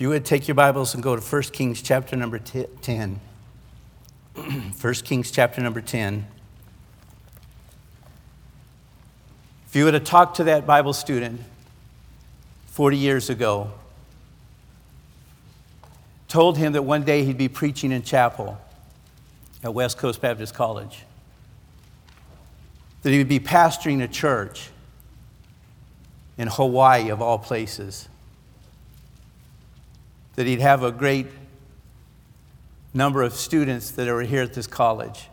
If you would take your Bibles and go to 1 Kings chapter number 10. 1 Kings chapter number 10. If you would have talked to that Bible student 40 years ago, told him that one day he'd be preaching in chapel at West Coast Baptist College, that he would be pastoring a church in Hawaii of all places, that he'd have a great number of students that are here at this college,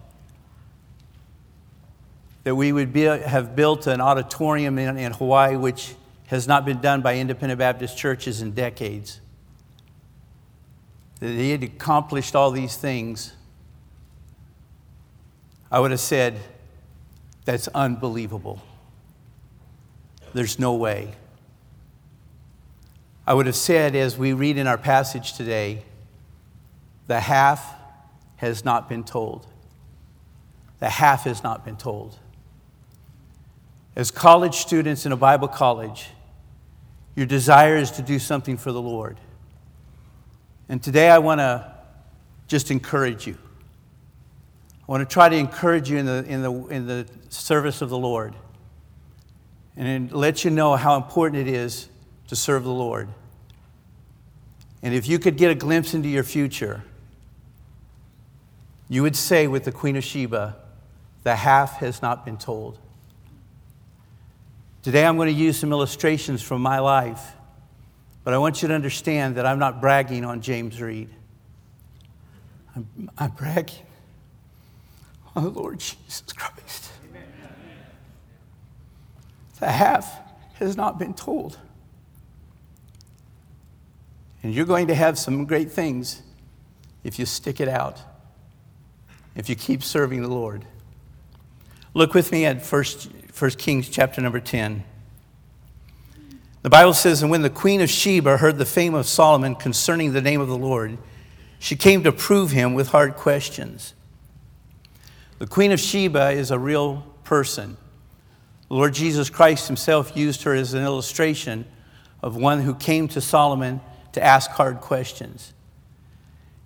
that we would have built an auditorium in Hawaii, which has not been done by independent Baptist churches in decades, that he had accomplished all these things, I would have said, that's unbelievable. There's no way. I would have said, as we read in our passage today, the half has not been told. The half has not been told. As college students in a Bible college, your desire is to do something for the Lord. And today I want to just encourage you. I want to try to encourage you in the service of the Lord, and let you know how important it is to serve the Lord. And if you could get a glimpse into your future, you would say with the Queen of Sheba, the half has not been told. Today I'm going to use some illustrations from my life, but I want you to understand that I'm not bragging on James Reed. I'm bragging on the Lord Jesus Christ. Amen. The half has not been told. And you're going to have some great things if you stick it out, if you keep serving the Lord. Look with me at 1 Kings chapter number 10. The Bible says, "And when the Queen of Sheba heard the fame of Solomon concerning the name of the Lord, she came to prove him with hard questions." The Queen of Sheba is a real person. The Lord Jesus Christ himself used her as an illustration of one who came to Solomon to ask hard questions.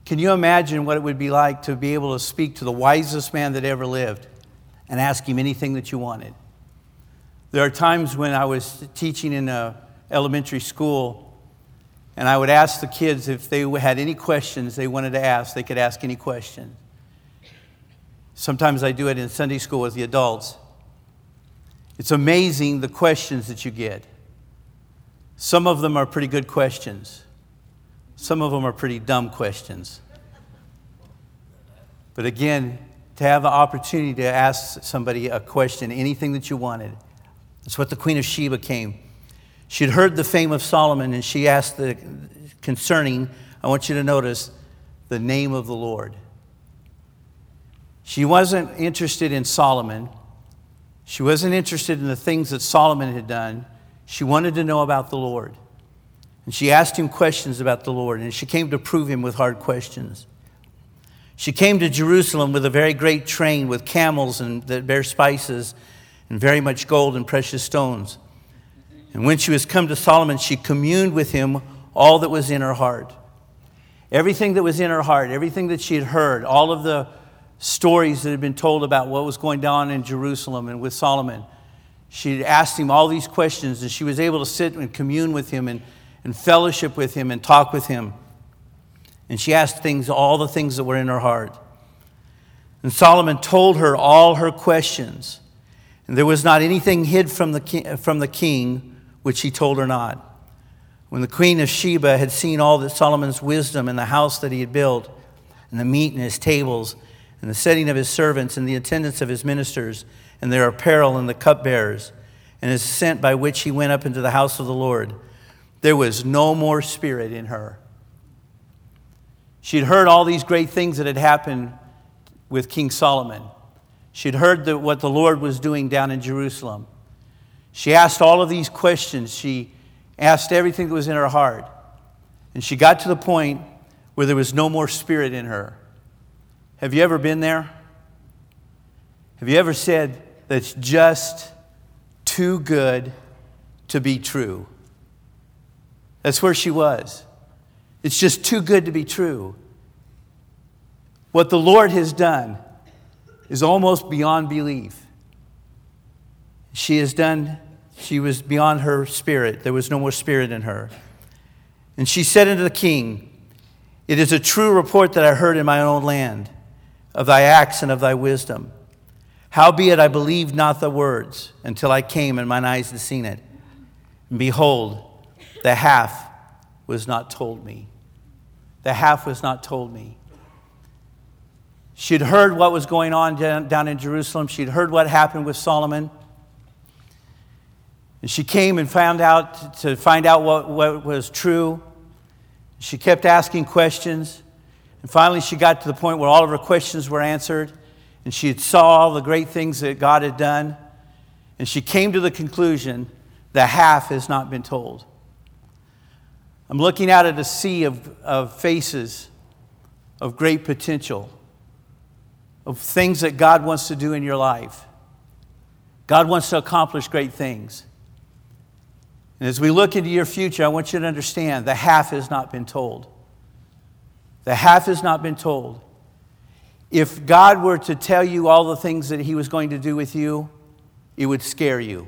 Can you imagine what it would be like to be able to speak to the wisest man that ever lived and ask him anything that you wanted? There are times when I was teaching in an elementary school, and I would ask the kids if they had any questions they wanted to ask, they could ask any question. Sometimes I do it in Sunday school with the adults. It's amazing the questions that you get. Some of them are pretty good questions. Some of them are pretty dumb questions. But again, to have the opportunity to ask somebody a question, anything that you wanted, that's what the Queen of Sheba came. She'd heard the fame of Solomon, and she asked concerning, I want you to notice, the name of the Lord. She wasn't interested in Solomon. She wasn't interested in the things that Solomon had done. She wanted to know about the Lord. And she asked him questions about the Lord, and she came to prove him with hard questions. She came to Jerusalem with a very great train, with camels and that bear spices, and very much gold and precious stones. And when she was come to Solomon, she communed with him all that was in her heart. Everything that was in her heart, everything that she had heard, all of the stories that had been told about what was going on in Jerusalem and with Solomon. She asked him all these questions, and she was able to sit and commune with him and fellowship with him and talk with him. And she asked all the things that were in her heart. And Solomon told her all her questions. And there was not anything hid from the king which he told her not. When the Queen of Sheba had seen all that Solomon's wisdom and the house that he had built, and the meat and his tables, and the setting of his servants, and the attendance of his ministers, and their apparel, and the cupbearers, and his ascent by which he went up into the house of the Lord, there was no more spirit in her. She'd heard all these great things that had happened with King Solomon. She'd heard what the Lord was doing down in Jerusalem. She asked all of these questions. She asked everything that was in her heart. And she got to the point where there was no more spirit in her. Have you ever been there? Have you ever said, that's just too good to be true? That's where she was. It's just too good to be true. What the Lord has done is almost beyond belief. She was beyond her spirit. There was no more spirit in her. And she said unto the king, "It is a true report that I heard in my own land, of thy acts and of thy wisdom. Howbeit I believed not the words, until I came and mine eyes had seen it. And behold, the half was not told me." The half was not told me. She'd heard what was going on down in Jerusalem. She'd heard what happened with Solomon. And she came and found out what was true. She kept asking questions. And finally, she got to the point where all of her questions were answered. And she saw all the great things that God had done. And she came to the conclusion, the half has not been told. I'm looking out at a sea of faces of great potential, of things that God wants to do in your life. God wants to accomplish great things. And as we look into your future, I want you to understand the half has not been told. The half has not been told. If God were to tell you all the things that he was going to do with you, it would scare you.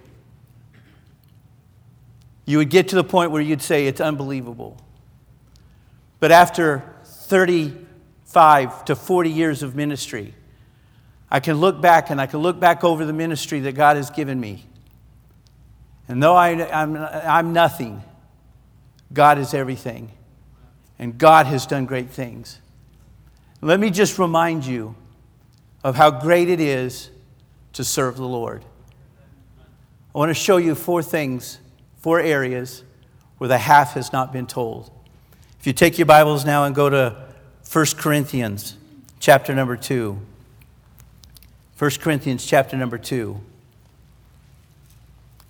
You would get to the point where you'd say, it's unbelievable. But after 35 to 40 years of ministry, I can look back over the ministry that God has given me. And though I'm nothing, God is everything. And God has done great things. Let me just remind you of how great it is to serve the Lord. I want to show you four areas where the half has not been told. If you take your Bibles now and go to 1 Corinthians chapter number 2. 1 Corinthians chapter number 2.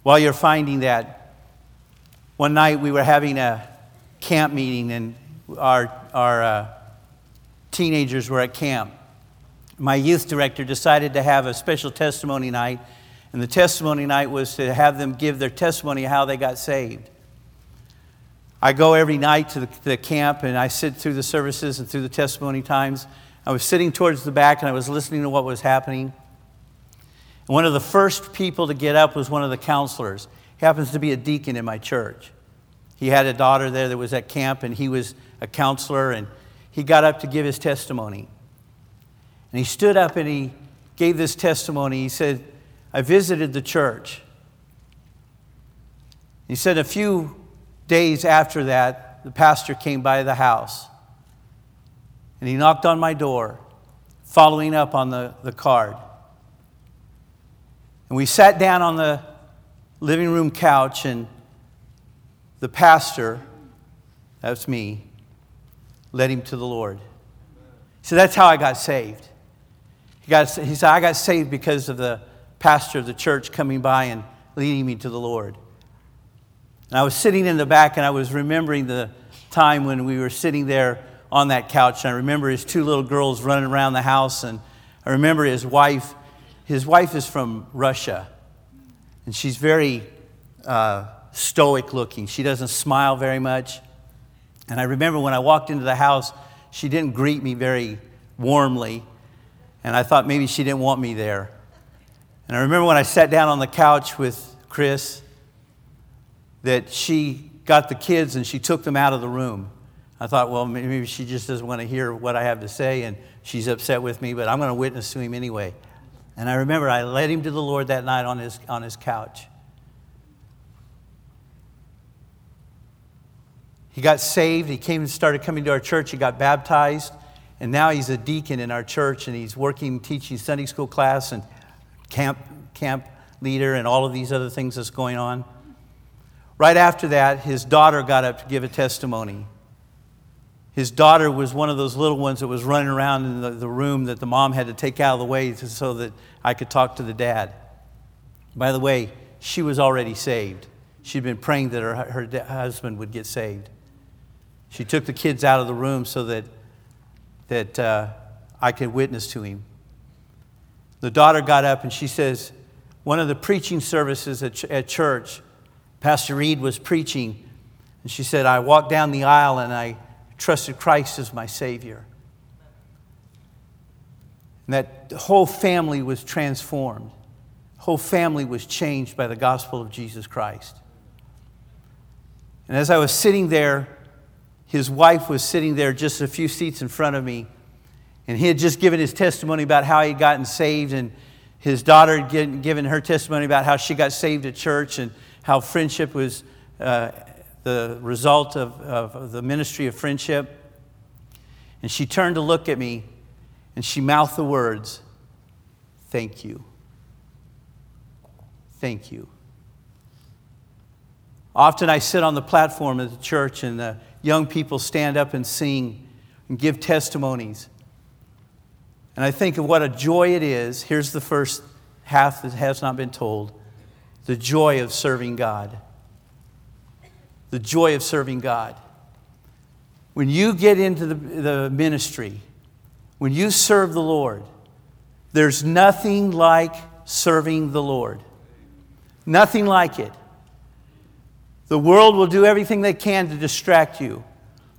While you're finding that, one night we were having a camp meeting and our teenagers were at camp. My youth director decided to have a special testimony night. And the testimony night was to have them give their testimony of how they got saved. I go every night to the camp and I sit through the services and through the testimony times. I was sitting towards the back and I was listening to what was happening. And one of the first people to get up was one of the counselors. He happens to be a deacon in my church. He had a daughter there that was at camp and he was a counselor, and he got up to give his testimony. And he stood up and he gave this testimony. He said, "I visited the church." He said a few days after that, the pastor came by the house and he knocked on my door, following up on the card. And we sat down on the living room couch, and the pastor, that's me, led him to the Lord. So that's how I got saved. He said, "I got saved because of the pastor of the church coming by and leading me to the Lord." And I was sitting in the back and I was remembering the time when we were sitting there on that couch. And I remember his two little girls running around the house, and I remember his wife. His wife is from Russia, and she's very stoic looking. She doesn't smile very much. And I remember when I walked into the house, she didn't greet me very warmly, and I thought maybe she didn't want me there. And I remember when I sat down on the couch with Chris, that she got the kids and she took them out of the room. I thought, well, maybe she just doesn't want to hear what I have to say and she's upset with me, but I'm going to witness to him anyway. And I remember I led him to the Lord that night on his couch. He got saved. He came and started coming to our church. He got baptized. And now he's a deacon in our church, and he's working, teaching Sunday school class and camp leader and all of these other things that's going on. Right after that, his daughter got up to give a testimony. His daughter was one of those little ones that was running around in the room that the mom had to take out of the way so that I could talk to the dad. By the way, she was already saved. She'd been praying that her husband would get saved. She took the kids out of the room so that I could witness to him. The daughter got up and she says, one of the preaching services at church, Pastor Reed was preaching, and she said, I walked down the aisle and I trusted Christ as my Savior. And that whole family was transformed. Whole family was changed by the gospel of Jesus Christ. And as I was sitting there, his wife was sitting there just a few seats in front of me. And he had just given his testimony about how he'd gotten saved. And his daughter had given her testimony about how she got saved at church and how friendship was the result of the ministry of friendship. And she turned to look at me and she mouthed the words, "Thank you. Thank you." Often I sit on the platform of the church and the young people stand up and sing and give testimonies. And I think of what a joy it is. Here's the first half that has not been told. The joy of serving God. The joy of serving God. When you get into the ministry, when you serve the Lord, there's nothing like serving the Lord. Nothing like it. The world will do everything they can to distract you.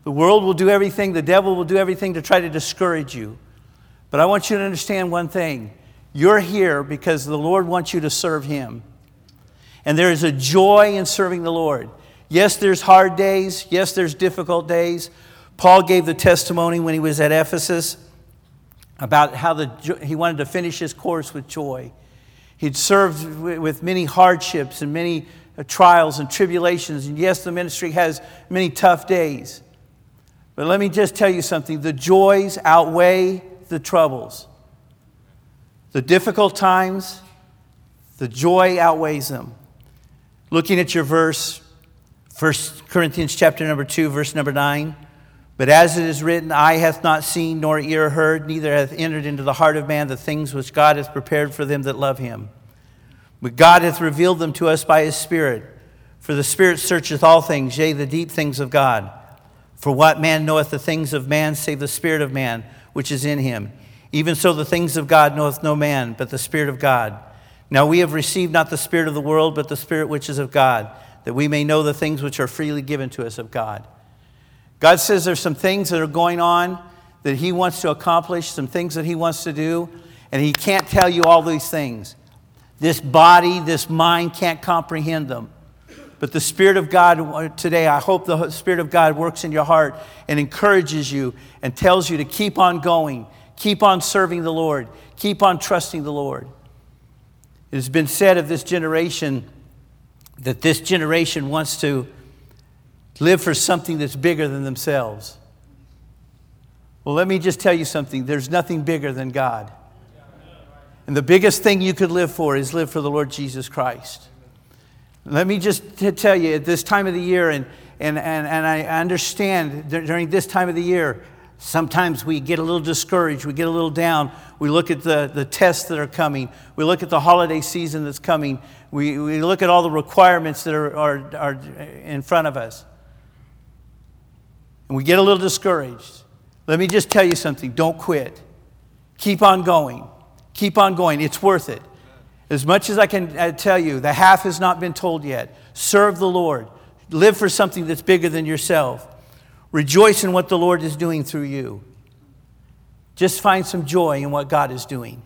The world will do everything, the devil will do everything to try to discourage you. But I want you to understand one thing. You're here because the Lord wants you to serve Him. And there is a joy in serving the Lord. Yes, there's hard days. Yes, there's difficult days. Paul gave the testimony when he was at Ephesus about how he wanted to finish his course with joy. He'd served with many hardships and many trials and tribulations. And yes, the ministry has many tough days. But let me just tell you something. The joys outweigh the troubles. The difficult times, the joy outweighs them. Looking at your verse, 1 Corinthians chapter number 2, verse number 9. But as it is written, eye hath not seen, nor ear heard, neither hath entered into the heart of man the things which God hath prepared for them that love him. But God hath revealed them to us by his Spirit. For the Spirit searcheth all things, yea, the deep things of God. For what man knoweth the things of man, save the spirit of man, which is in him? Even so the things of God knoweth no man, but the Spirit of God. Now we have received not the spirit of the world, but the Spirit which is of God, that we may know the things which are freely given to us of God. God says there's some things that are going on that He wants to accomplish, some things that He wants to do, and He can't tell you all these things. This body, this mind can't comprehend them. But the Spirit of God today, I hope the Spirit of God works in your heart and encourages you and tells you to keep on going, keep on serving the Lord, keep on trusting the Lord. It has been said of this generation that this generation wants to live for something that's bigger than themselves. Well, let me just tell you something. There's nothing bigger than God. And the biggest thing you could live for is live for the Lord Jesus Christ. Let me just tell you, at this time of the year, and I understand during this time of the year, sometimes we get a little discouraged. We get a little down. We look at the tests that are coming. We look at the holiday season that's coming. We look at all the requirements that are in front of us. And we get a little discouraged. Let me just tell you something. Don't quit. Keep on going. Keep on going. It's worth it. As much as I can tell you, the half has not been told yet. Serve the Lord. Live for something that's bigger than yourself. Rejoice in what the Lord is doing through you. Just find some joy in what God is doing.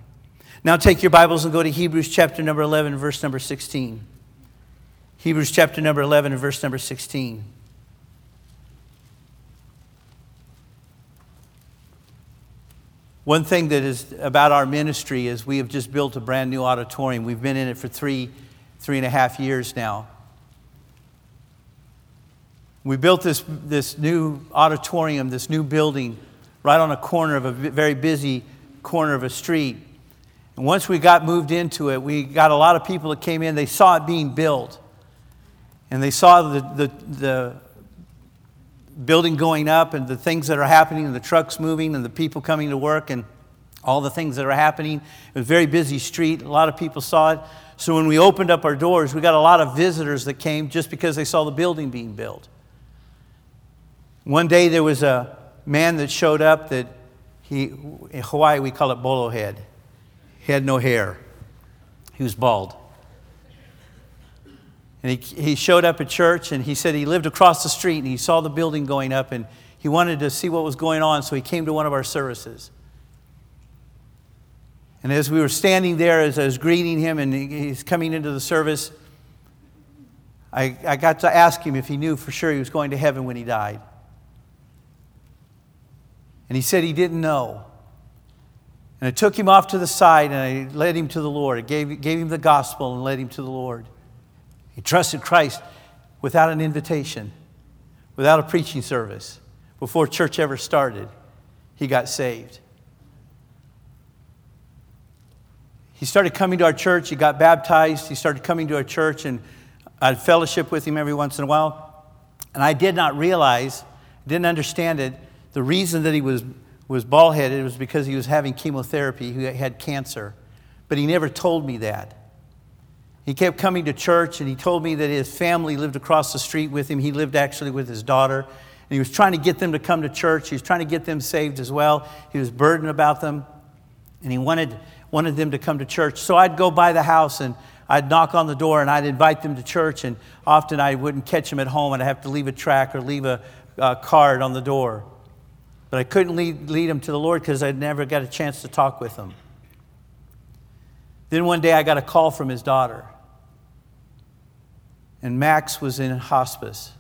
Now take your Bibles and go to Hebrews chapter number 11, verse number 16. Hebrews chapter number 11, verse number 16. One thing that is about our ministry is we have just built a brand new auditorium. We've been in it for three and a half years now. We built this new auditorium, this new building, right on a corner of a very busy corner of a street. And once we got moved into it, we got a lot of people that came in. They saw it being built. And they saw the building going up and the things that are happening and the trucks moving and the people coming to work and all the things that are happening. It was a very busy street. A lot of people saw it. So when we opened up our doors, we got a lot of visitors that came just because they saw the building being built. One day there was a man that showed up that in Hawaii we call it bolo head. He had no hair. He was bald. And he showed up at church and he said he lived across the street and he saw the building going up and He wanted to see what was going on, so he came to one of our services. And as we were standing there, as I was greeting him and he's coming into the service, I got to ask him if he knew for sure he was going to heaven when he died. And he said he didn't know. And I took him off to the side and I led him to the Lord. I gave him the gospel and led him to the Lord. He trusted Christ without an invitation, without a preaching service. Before church ever started, he got saved. He started coming to our church. He got baptized. He started coming to our church, and I'd fellowship with him every once in a while. And I did not realize, didn't understand it, the reason that he was bald-headed was because he was having chemotherapy. He had cancer. But he never told me that. He kept coming to church, and he told me that his family lived across the street with him. He lived actually with his daughter. And he was trying to get them to come to church. He was trying to get them saved as well. He was burdened about them. And he wanted them to come to church. So I'd go by the house, and I'd knock on the door, and I'd invite them to church. And often I wouldn't catch them at home, and I'd have to leave a track or leave a card on the door. But I couldn't lead them to the Lord because I'd never got a chance to talk with them. Then one day I got a call from his daughter. And Max was in hospice.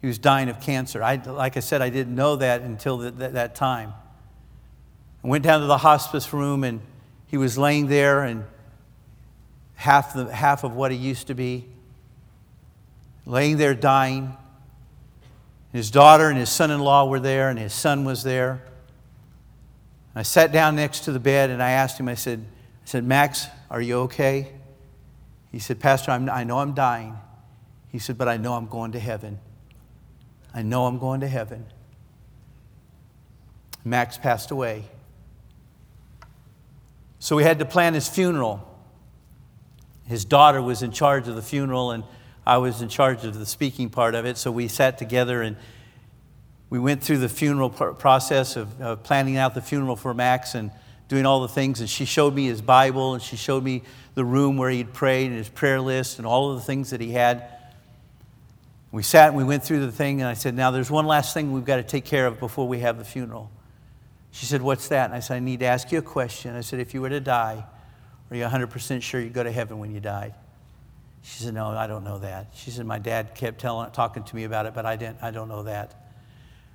He was dying of cancer. Like I said, I didn't know that until that time. I went down to the hospice room, and he was laying there, and half of what he used to be, laying there dying. His daughter and his son-in-law were there, and his son was there. I sat down next to the bed, and I asked him, I said, Max, are you okay? He said, Pastor, I know I'm dying. He said, but I know I'm going to heaven. I know I'm going to heaven. Max passed away. So we had to plan his funeral. His daughter was in charge of the funeral, and I was in charge of the speaking part of it. So we sat together, and we went through the funeral process of planning out the funeral for Max and doing all the things. And she showed me his Bible, and she showed me the room where he'd prayed and his prayer list and all of the things that he had. We sat and we went through the thing, and I said, now there's one last thing we've got to take care of before we have the funeral. She said, what's that? And I said, I need to ask you a question. I said, if you were to die, are you 100% sure you'd go to heaven when you died? She said, no, I don't know that. She said, my dad kept talking to me about it, but I don't know that.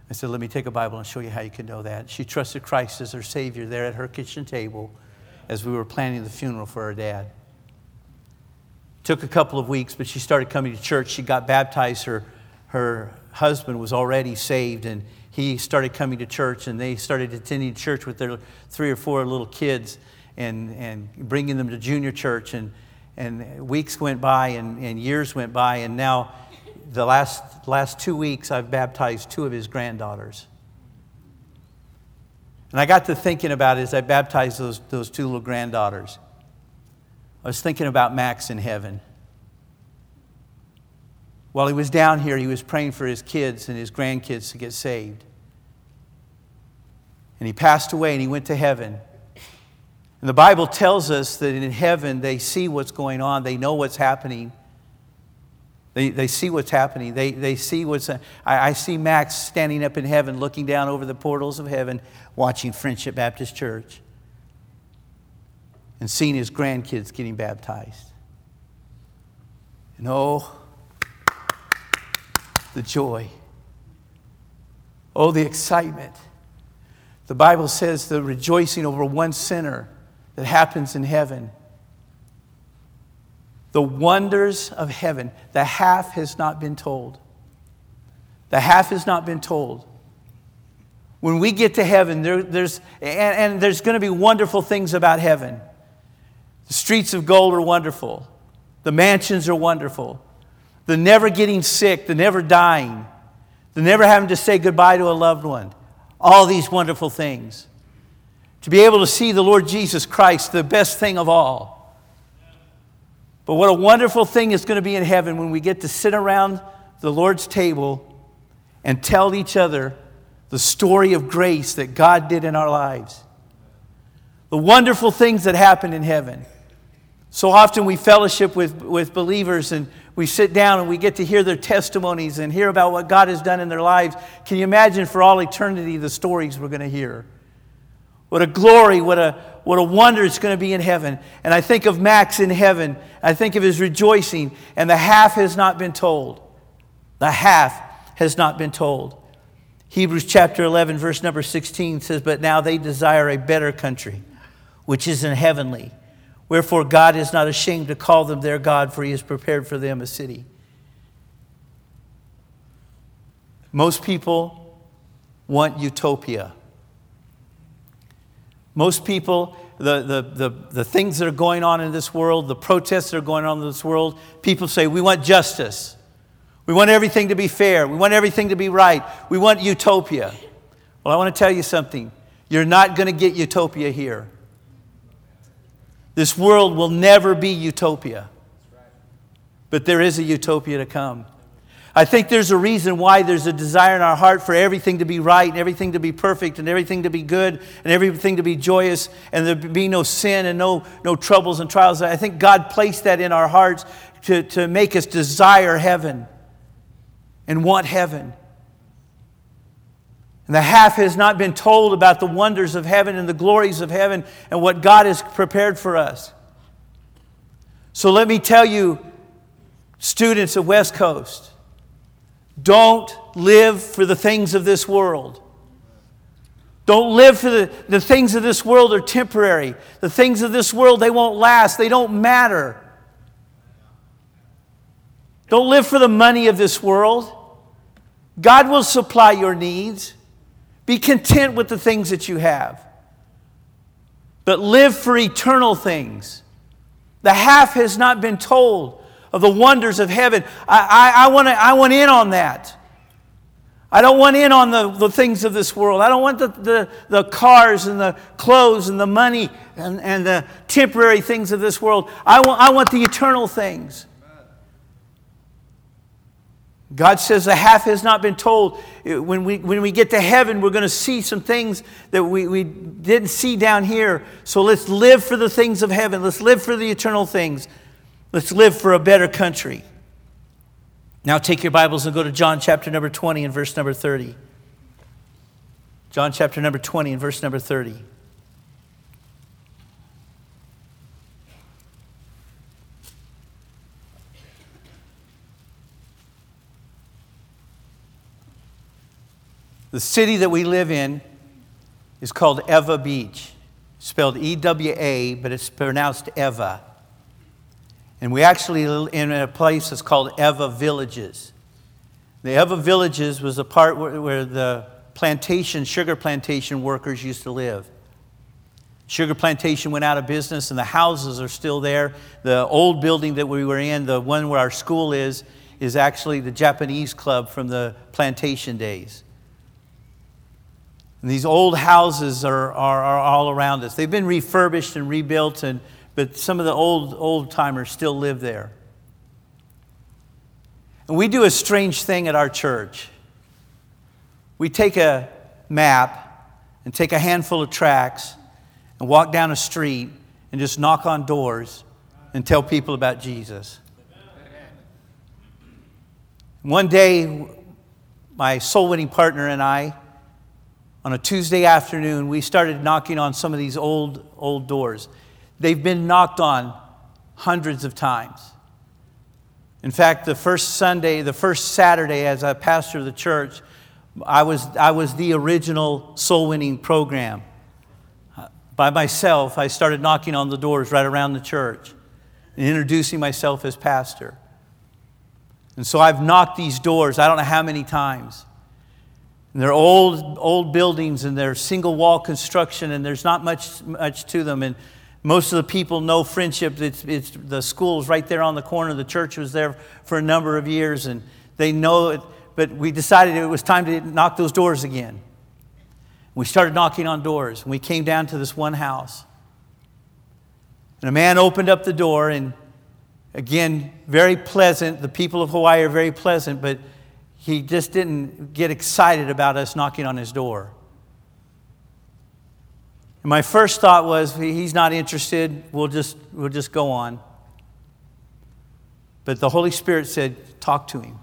I said, let me take a Bible and show you how you can know that. She trusted Christ as her Savior there at her kitchen table as we were planning the funeral for her dad. Took a couple of weeks, but she started coming to church. She got baptized. Her husband was already saved, and he started coming to church, and they started attending church with their 3 or 4 little kids and bringing them to junior church. And weeks went by, and years went by, and now the last 2 weeks I've baptized 2 of his granddaughters. And I got to thinking about it as I baptized those 2 little granddaughters. I was thinking about Max in heaven. While he was down here, he was praying for his kids and his grandkids to get saved. And he passed away, and he went to heaven. And the Bible tells us that in heaven, they see what's going on. They know what's happening. They see what's happening. They see what's... I see Max standing up in heaven, looking down over the portals of heaven, watching Friendship Baptist Church, and seeing his grandkids getting baptized. And oh, the joy. Oh, the excitement. The Bible says the rejoicing over one sinner that happens in heaven. The wonders of heaven. The half has not been told. The half has not been told. When we get to heaven, there's going to be wonderful things about heaven. The streets of gold are wonderful. The mansions are wonderful. The never getting sick, the never dying, the never having to say goodbye to a loved one. All these wonderful things. To be able to see the Lord Jesus Christ, the best thing of all. But what a wonderful thing it's going to be in heaven when we get to sit around the Lord's table and tell each other the story of grace that God did in our lives. The wonderful things that happen in heaven. So often we fellowship with believers and we sit down and we get to hear their testimonies and hear about what God has done in their lives. Can you imagine for all eternity the stories we're going to hear? What a glory, what a wonder it's going to be in heaven. And I think of Max in heaven. I think of his rejoicing. And the half has not been told. The half has not been told. Hebrews chapter 11, verse number 16 says, "But now they desire a better country, which is in heavenly. Wherefore God is not ashamed to call them their God, for he has prepared for them a city." Most people want utopia. Most people, the things that are going on in this world, the protests that are going on in this world, people say, we want justice. We want everything to be fair. We want everything to be right. We want utopia. Well, I want to tell you something. You're not going to get utopia here. This world will never be utopia. But there is a utopia to come. I think there's a reason why there's a desire in our heart for everything to be right and everything to be perfect and everything to be good and everything to be joyous and there be no sin and no troubles and trials. I think God placed that in our hearts to make us desire heaven and want heaven. And the half has not been told about the wonders of heaven and the glories of heaven and what God has prepared for us. So let me tell you, students of West Coast, don't live for the things of this world. Don't live for the things of this world are temporary. The things of this world, they won't last. They don't matter. Don't live for the money of this world. God will supply your needs. Be content with the things that you have. But live for eternal things. The half has not been told of the wonders of heaven. I want in on that. I don't want in on the things of this world. I don't want the cars and the clothes and the money and the temporary things of this world. I want the eternal things. God says the half has not been told. When we get to heaven, we're going to see some things that we didn't see down here. So let's live for the things of heaven. Let's live for the eternal things. Let's live for a better country. Now take your Bibles and go to John chapter number 20 and verse number 30. John chapter number 20 and verse number 30. The city that we live in is called Ewa Beach, spelled EWA, but it's pronounced Ewa. And we actually live in a place that's called Ewa Villages. The Ewa Villages was a part where the sugar plantation workers used to live. Sugar plantation went out of business and the houses are still there. The old building that we were in, the one where our school is actually the Japanese club from the plantation days. And these old houses are all around us. They've been refurbished and rebuilt, but some of the old timers still live there. And we do a strange thing at our church. We take a map and take a handful of tracts and walk down a street and just knock on doors and tell people about Jesus. One day, my soul-winning partner and I, on a Tuesday afternoon, we started knocking on some of these old doors. They've been knocked on hundreds of times. In fact, the first Saturday as a pastor of the church, I was the original soul-winning program. By myself, I started knocking on the doors right around the church and introducing myself as pastor. And so I've knocked these doors, I don't know how many times. And they're old buildings and they're single wall construction and there's not much to them. And most of the people know Friendship. It's the school's right there on the corner. The church was there for a number of years and they know it. But we decided it was time to knock those doors again. We started knocking on doors and we came down to this one house. And a man opened up the door and again, very pleasant. The people of Hawaii are very pleasant, but he just didn't get excited about us knocking on his door. And my first thought was, he's not interested. We'll just go on. But the Holy Spirit said, talk to him.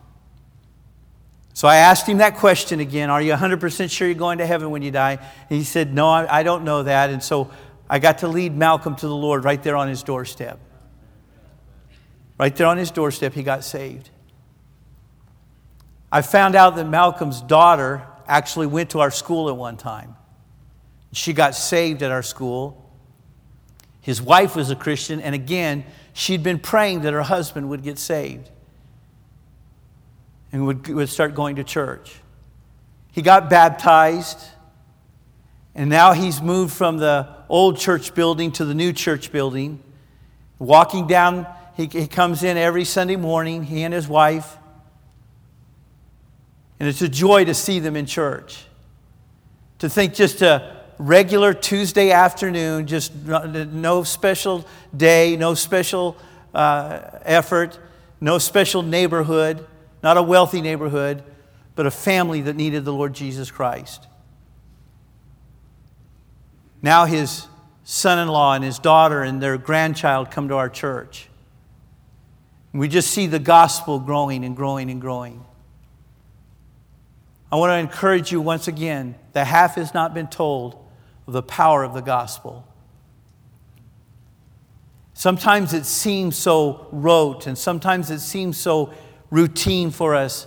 So I asked him that question again. Are you 100% sure you're going to heaven when you die? And he said, no, I don't know that. And so I got to lead Malcolm to the Lord right there on his doorstep. Right there on his doorstep, he got saved. I found out that Malcolm's daughter actually went to our school at one time. She got saved at our school. His wife was a Christian, and again, she'd been praying that her husband would get saved and would start going to church. He got baptized, and now he's moved from the old church building to the new church building. Walking down, he comes in every Sunday morning, he and his wife, and it's a joy to see them in church. To think just a regular Tuesday afternoon, just no special day, no special effort, no special neighborhood, not a wealthy neighborhood, but a family that needed the Lord Jesus Christ. Now his son-in-law and his daughter and their grandchild come to our church. And we just see the gospel growing and growing and growing. I want to encourage you once again, the half has not been told of the power of the gospel. Sometimes it seems so rote and sometimes it seems so routine for us.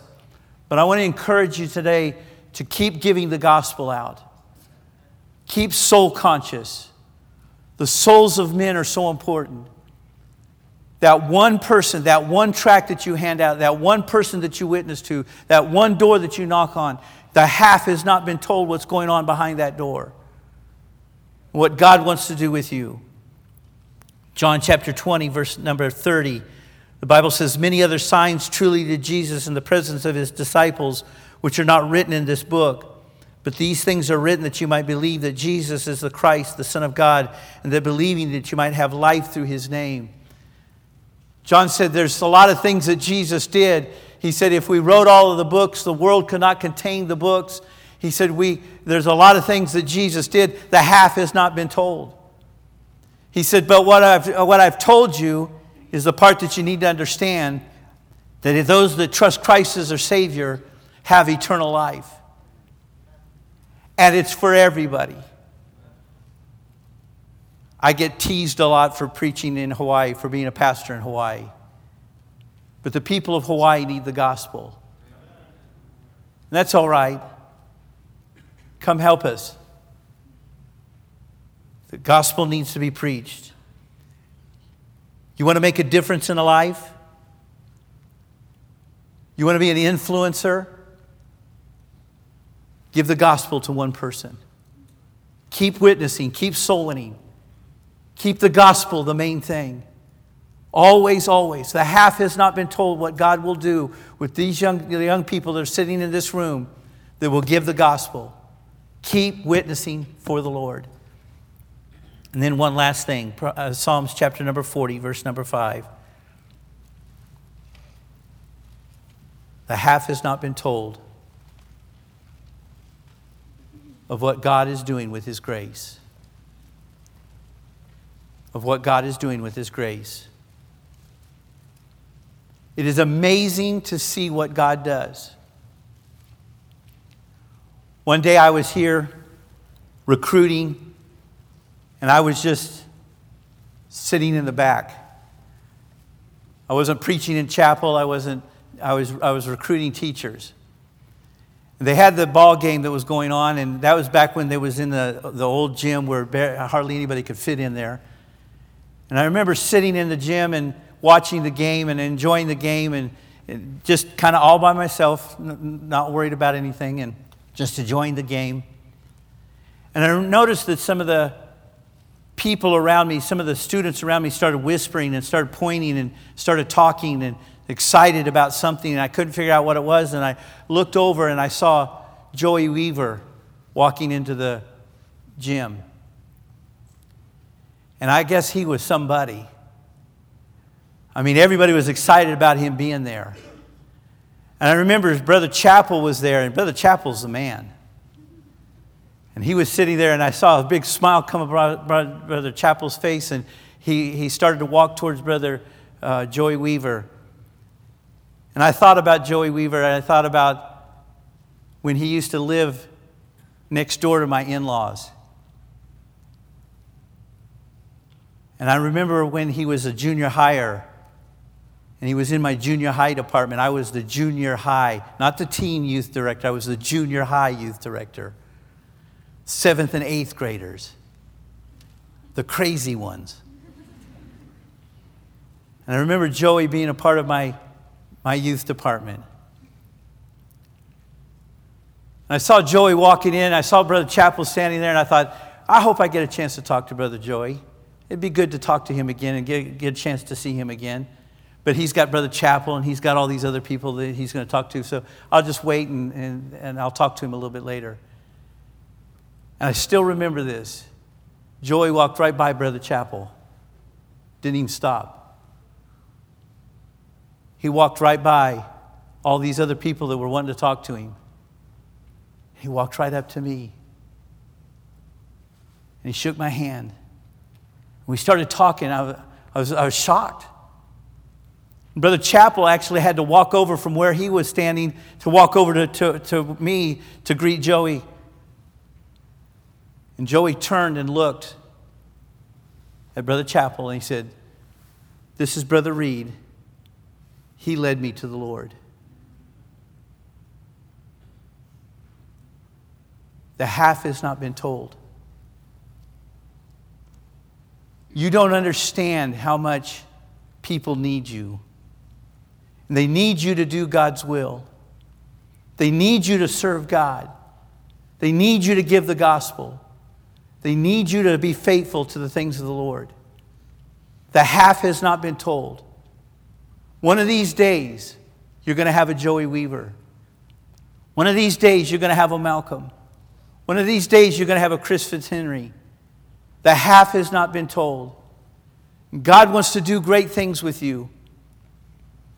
But I want to encourage you today to keep giving the gospel out. Keep soul conscious. The souls of men are so important. That one person, that one tract that you hand out, that one person that you witness to, that one door that you knock on, the half has not been told what's going on behind that door. What God wants to do with you. John chapter 20, verse number 30. The Bible says, many other signs truly did Jesus in the presence of his disciples, which are not written in this book. But these things are written that you might believe that Jesus is the Christ, the Son of God, and that believing that you might have life through his name. John said there's a lot of things that Jesus did. He said if we wrote all of the books, the world could not contain the books. He said there's a lot of things that Jesus did. The half has not been told. He said, but what I've told you is the part that you need to understand, that if those that trust Christ as their Savior have eternal life. And it's for everybody. I get teased a lot for preaching in Hawaii, for being a pastor in Hawaii. But the people of Hawaii need the gospel. And that's all right. Come help us. The gospel needs to be preached. You want to make a difference in a life? You want to be an influencer? Give the gospel to one person. Keep witnessing. Keep soul winning. Keep the gospel the main thing. Always, always. The half has not been told what God will do with these young people that are sitting in this room that will give the gospel. Keep witnessing for the Lord. And then one last thing. Psalms chapter number 40, verse number 5. The half has not been told of what God is doing with his grace. Of what God is doing with his grace. It is amazing to see what God does. One day I was here recruiting, and I was just sitting in the back. I wasn't preaching in chapel. I was recruiting teachers. They had the ball game that was going on, and that was back when they was in the old gym where hardly anybody could fit in there. And I remember sitting in the gym and watching the game and enjoying the game and just kind of all by myself, not worried about anything and just enjoying the game. And I noticed that some of the people around me, some of the students around me started whispering and started pointing and started talking and excited about something, and I couldn't figure out what it was. And I looked over and I saw Joey Weaver walking into the gym. And I guess he was somebody. I mean, everybody was excited about him being there. And I remember his brother Chappell was there, and Brother Chappell's the man. And he was sitting there, and I saw a big smile come about Brother Chappell's face, and he started to walk towards Brother Joey Weaver. And I thought about Joey Weaver, and I thought about when he used to live next door to my in-laws. And I remember when he was a junior higher, and he was in my junior high department. I was the junior high, not the teen youth director. I was the junior high youth director. 7th and 8th graders. The crazy ones. And I remember Joey being a part of my youth department. And I saw Joey walking in. I saw Brother Chappell standing there, and I thought, I hope I get a chance to talk to Brother Joey. It'd be good to talk to him again and get a chance to see him again. But he's got Brother Chappell, and he's got all these other people that he's going to talk to. So I'll just wait, and I'll talk to him a little bit later. And I still remember this. Joey walked right by Brother Chappell. Didn't even stop. He walked right by all these other people that were wanting to talk to him. He walked right up to me. And he shook my hand. We started talking. I was shocked. Brother Chappell actually had to walk over from where he was standing to walk over to me to greet Joey. And Joey turned and looked at Brother Chappell, and he said, "This is Brother Reed. He led me to the Lord." The half has not been told. You don't understand how much people need you. And they need you to do God's will. They need you to serve God. They need you to give the gospel. They need you to be faithful to the things of the Lord. The half has not been told. One of these days, you're going to have a Joey Weaver. One of these days, you're going to have a Malcolm. One of these days, you're going to have a Chris FitzHenry. The half has not been told. God wants to do great things with you,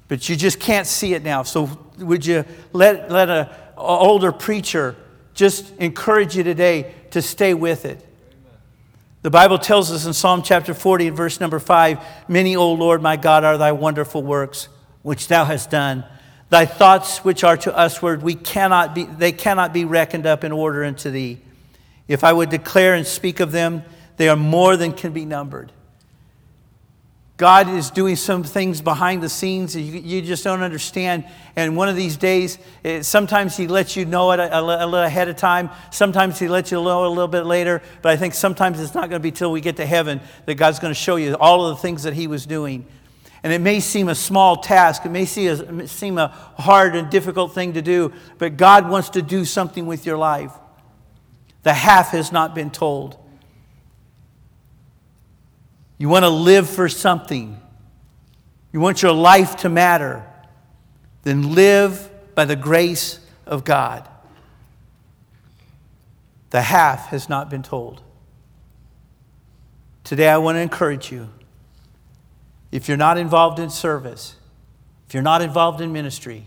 but you just can't see it now. So would you let an older preacher just encourage you today to stay with it? Amen. The Bible tells us in Psalm chapter 40 and verse number 5, "Many, O Lord, my God, are thy wonderful works which thou hast done. Thy thoughts which are to usward, they cannot be reckoned up in order unto thee. If I would declare and speak of them, they are more than can be numbered." God is doing some things behind the scenes that you just don't understand. And one of these days, sometimes He lets you know it a little ahead of time. Sometimes He lets you know it a little bit later. But I think sometimes it's not going to be till we get to heaven that God's going to show you all of the things that He was doing. And it may seem a small task. It may seem a hard and difficult thing to do. But God wants to do something with your life. The half has not been told. You want to live for something. You want your life to matter. Then live by the grace of God. The half has not been told. Today I want to encourage you. If you're not involved in service, if you're not involved in ministry,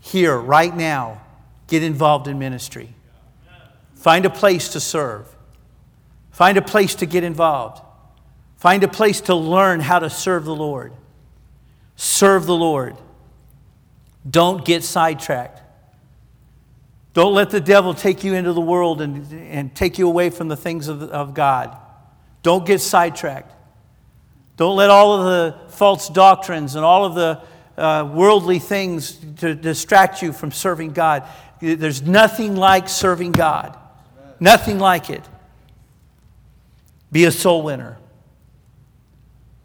here, right now, get involved in ministry. Find a place to serve. Find a place to get involved. Find a place to learn how to serve the Lord. Serve the Lord. Don't get sidetracked. Don't let the devil take you into the world and take you away from the things of God. Don't get sidetracked. Don't let all of the false doctrines and all of the worldly things to distract you from serving God. There's nothing like serving God. Amen. Nothing like it. Be a soul winner.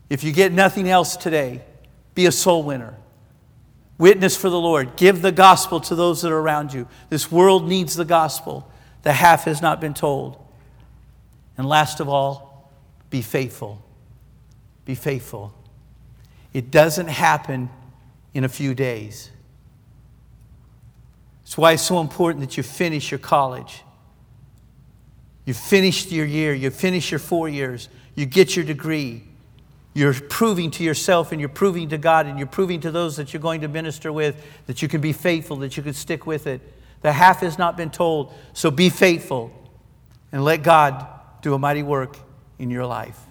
If you get nothing else today, be a soul winner. Witness for the Lord. Give the gospel to those that are around you. This world needs the gospel. The half has not been told. And last of all, be faithful. Be faithful. It doesn't happen in a few days. That's why it's so important that you finish your college. You finish your year. You finish your 4 years. You get your degree. You're proving to yourself, and you're proving to God, and you're proving to those that you're going to minister with that you can be faithful, that you can stick with it. The half has not been told, so be faithful and let God do a mighty work in your life.